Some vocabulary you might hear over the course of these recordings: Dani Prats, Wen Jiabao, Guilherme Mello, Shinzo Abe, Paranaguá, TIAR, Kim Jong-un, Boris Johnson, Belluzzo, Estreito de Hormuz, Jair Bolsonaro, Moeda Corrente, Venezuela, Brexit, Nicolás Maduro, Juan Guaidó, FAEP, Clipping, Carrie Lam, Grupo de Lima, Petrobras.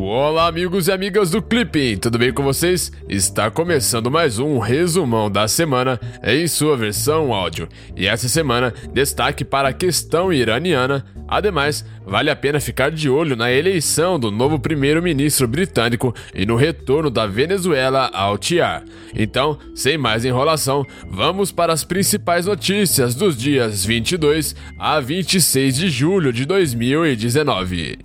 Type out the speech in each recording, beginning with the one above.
Olá amigos e amigas do Clipping, tudo bem com vocês? Está começando mais um resumão da semana em sua versão áudio. E essa semana, destaque para a questão iraniana. Ademais, vale a pena ficar de olho na eleição do novo primeiro-ministro britânico e no retorno da Venezuela ao TIAR. Então, sem mais enrolação, vamos para as principais notícias dos dias 22 a 26 de julho de 2019.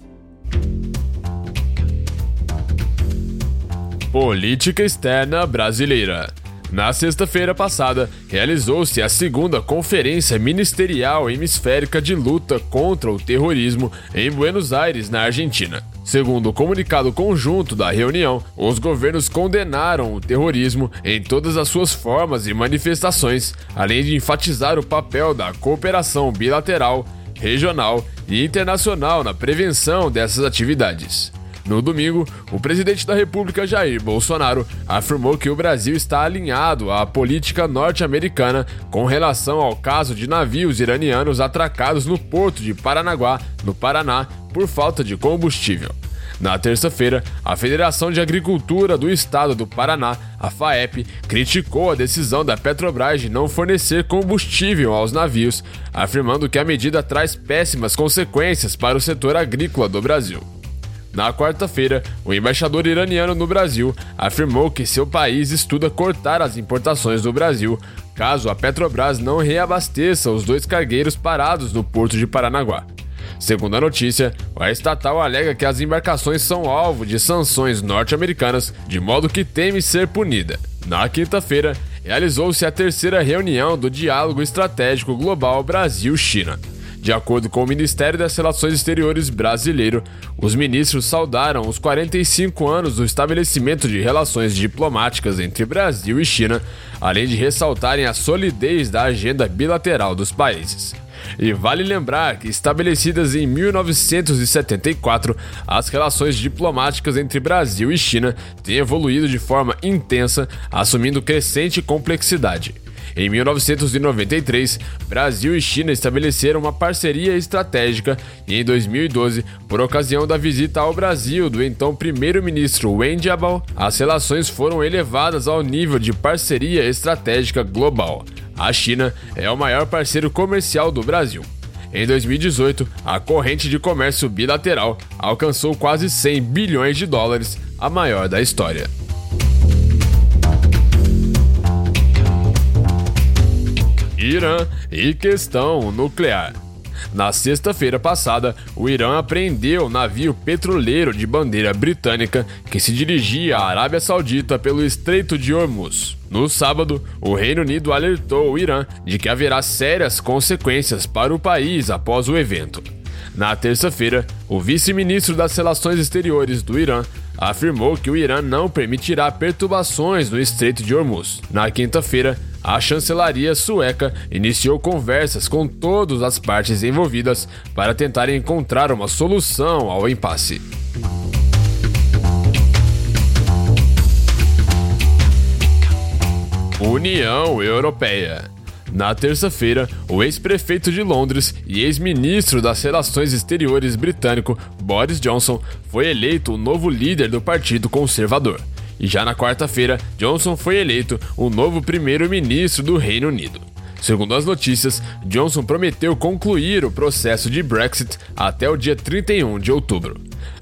Política externa brasileira. Na sexta-feira passada, realizou-se a segunda Conferência Ministerial Hemisférica de Luta contra o Terrorismo em Buenos Aires, na Argentina. Segundo o comunicado conjunto da reunião, os governos condenaram o terrorismo em todas as suas formas e manifestações, além de enfatizar o papel da cooperação bilateral, regional e internacional na prevenção dessas atividades. No domingo, o presidente da República, Jair Bolsonaro, afirmou que o Brasil está alinhado à política norte-americana com relação ao caso de navios iranianos atracados no porto de Paranaguá, no Paraná, por falta de combustível. Na terça-feira, a Federação de Agricultura do Estado do Paraná, a FAEP, criticou a decisão da Petrobras de não fornecer combustível aos navios, afirmando que a medida traz péssimas consequências para o setor agrícola do Brasil. Na quarta-feira, o embaixador iraniano no Brasil afirmou que seu país estuda cortar as importações do Brasil, caso a Petrobras não reabasteça os dois cargueiros parados no porto de Paranaguá. Segundo a notícia, a estatal alega que as embarcações são alvo de sanções norte-americanas, de modo que teme ser punida. Na quinta-feira, realizou-se a terceira reunião do Diálogo Estratégico Global Brasil-China. De acordo com o Ministério das Relações Exteriores brasileiro, os ministros saudaram os 45 anos do estabelecimento de relações diplomáticas entre Brasil e China, além de ressaltarem a solidez da agenda bilateral dos países. E vale lembrar que, estabelecidas em 1974, as relações diplomáticas entre Brasil e China têm evoluído de forma intensa, assumindo crescente complexidade. Em 1993, Brasil e China estabeleceram uma parceria estratégica e, em 2012, por ocasião da visita ao Brasil do então primeiro-ministro Wen Jiabao, as relações foram elevadas ao nível de parceria estratégica global. A China é o maior parceiro comercial do Brasil. Em 2018, a corrente de comércio bilateral alcançou quase US$100 bilhões, a maior da história. Irã e questão nuclear. Na sexta-feira passada, o Irã apreendeu o navio petroleiro de bandeira britânica que se dirigia à Arábia Saudita pelo Estreito de Hormuz. No sábado, o Reino Unido alertou o Irã de que haverá sérias consequências para o país após o evento. Na terça-feira, o vice-ministro das Relações Exteriores do Irã afirmou que o Irã não permitirá perturbações no Estreito de Hormuz. Na quinta-feira, a chancelaria sueca iniciou conversas com todas as partes envolvidas para tentar encontrar uma solução ao impasse. União Europeia. Na terça-feira, o ex-prefeito de Londres e ex-ministro das Relações Exteriores britânico, Boris Johnson, foi eleito o novo líder do Partido Conservador. E já na quarta-feira, Johnson foi eleito o novo primeiro-ministro do Reino Unido. Segundo as notícias, Johnson prometeu concluir o processo de Brexit até o dia 31 de outubro.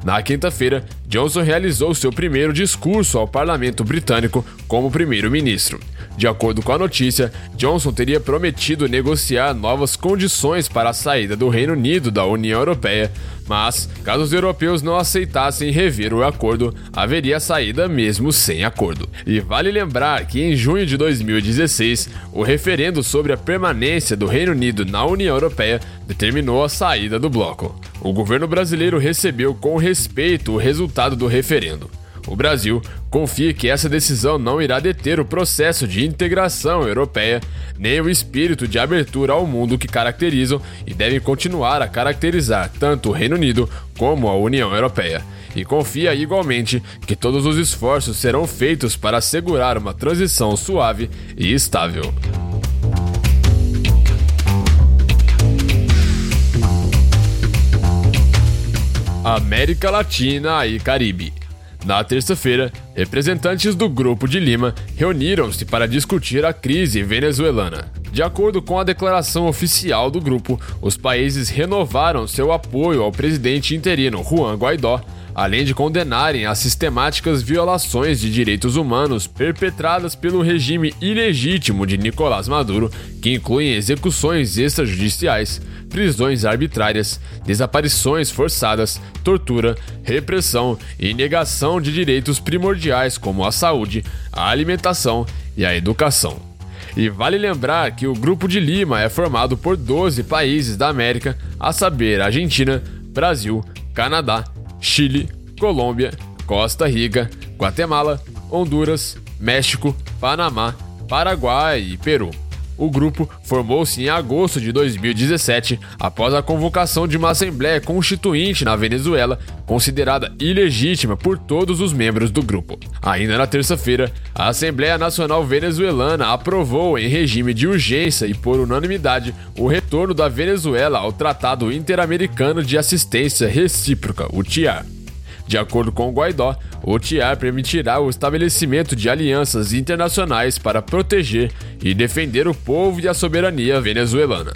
Na quinta-feira, Johnson realizou seu primeiro discurso ao parlamento britânico como primeiro-ministro. De acordo com a notícia, Johnson teria prometido negociar novas condições para a saída do Reino Unido da União Europeia, mas, caso os europeus não aceitassem rever o acordo, haveria saída mesmo sem acordo. E vale lembrar que em junho de 2016, o referendo sobre a permanência do Reino Unido na União Europeia determinou a saída do bloco. O governo brasileiro recebeu com respeito o resultado do referendo. O Brasil confia que essa decisão não irá deter o processo de integração europeia, nem o espírito de abertura ao mundo que caracterizam e devem continuar a caracterizar tanto o Reino Unido como a União Europeia, e confia igualmente que todos os esforços serão feitos para assegurar uma transição suave e estável. América Latina e Caribe. Na terça-feira, representantes do Grupo de Lima reuniram-se para discutir a crise venezuelana. De acordo com a declaração oficial do grupo, os países renovaram seu apoio ao presidente interino Juan Guaidó, além de condenarem as sistemáticas violações de direitos humanos perpetradas pelo regime ilegítimo de Nicolás Maduro, que incluem execuções extrajudiciais, prisões arbitrárias, desaparições forçadas, tortura, repressão e negação de direitos primordiais como a saúde, a alimentação e a educação. E vale lembrar que o Grupo de Lima é formado por 12 países da América, a saber, Argentina, Brasil, Canadá, Chile, Colômbia, Costa Rica, Guatemala, Honduras, México, Panamá, Paraguai e Peru. O grupo formou-se em agosto de 2017, após a convocação de uma Assembleia Constituinte na Venezuela, considerada ilegítima por todos os membros do grupo. Ainda na terça-feira, a Assembleia Nacional Venezuelana aprovou, em regime de urgência e por unanimidade, o retorno da Venezuela ao Tratado Interamericano de Assistência Recíproca, o TIAR. De acordo com Guaidó, o TIAR permitirá o estabelecimento de alianças internacionais para proteger e defender o povo e a soberania venezuelana.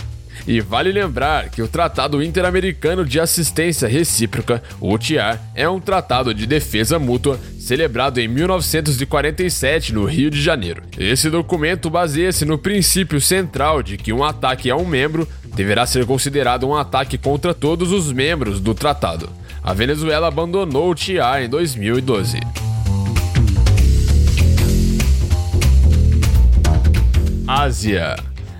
E vale lembrar que o Tratado Interamericano de Assistência Recíproca, o TIAR, é um tratado de defesa mútua celebrado em 1947 no Rio de Janeiro. Esse documento baseia-se no princípio central de que um ataque a um membro deverá ser considerado um ataque contra todos os membros do tratado. A Venezuela abandonou o TIAR em 2012. Ásia.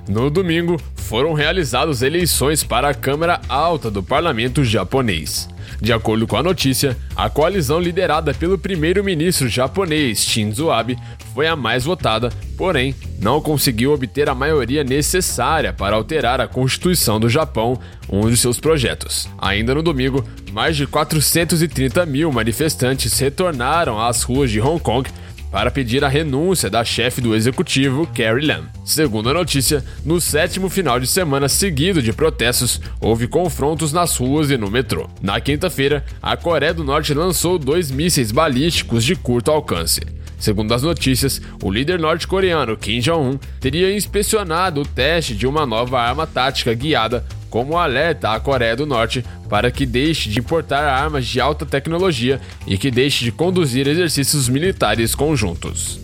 No domingo, foram realizadas eleições para a Câmara Alta do Parlamento japonês. De acordo com a notícia, a coalizão liderada pelo primeiro-ministro japonês Shinzo Abe foi a mais votada, porém, não conseguiu obter a maioria necessária para alterar a Constituição do Japão, um de seus projetos. Ainda no domingo, mais de 430 mil manifestantes retornaram às ruas de Hong Kong para pedir a renúncia da chefe do executivo, Carrie Lam. Segundo a notícia, no 7º final de semana seguido de protestos, houve confrontos nas ruas e no metrô. Na quinta-feira, a Coreia do Norte lançou 2 mísseis balísticos de curto alcance. Segundo as notícias, o líder norte-coreano Kim Jong-un teria inspecionado o teste de uma nova arma tática guiada como alerta à Coreia do Norte para que deixe de importar armas de alta tecnologia e que deixe de conduzir exercícios militares conjuntos.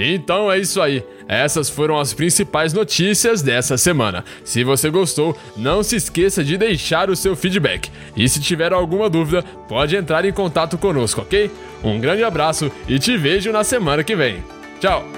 Então é isso aí, essas foram as principais notícias dessa semana. Se você gostou, não se esqueça de deixar o seu feedback. E se tiver alguma dúvida, pode entrar em contato conosco, ok? Um grande abraço e te vejo na semana que vem. Tchau!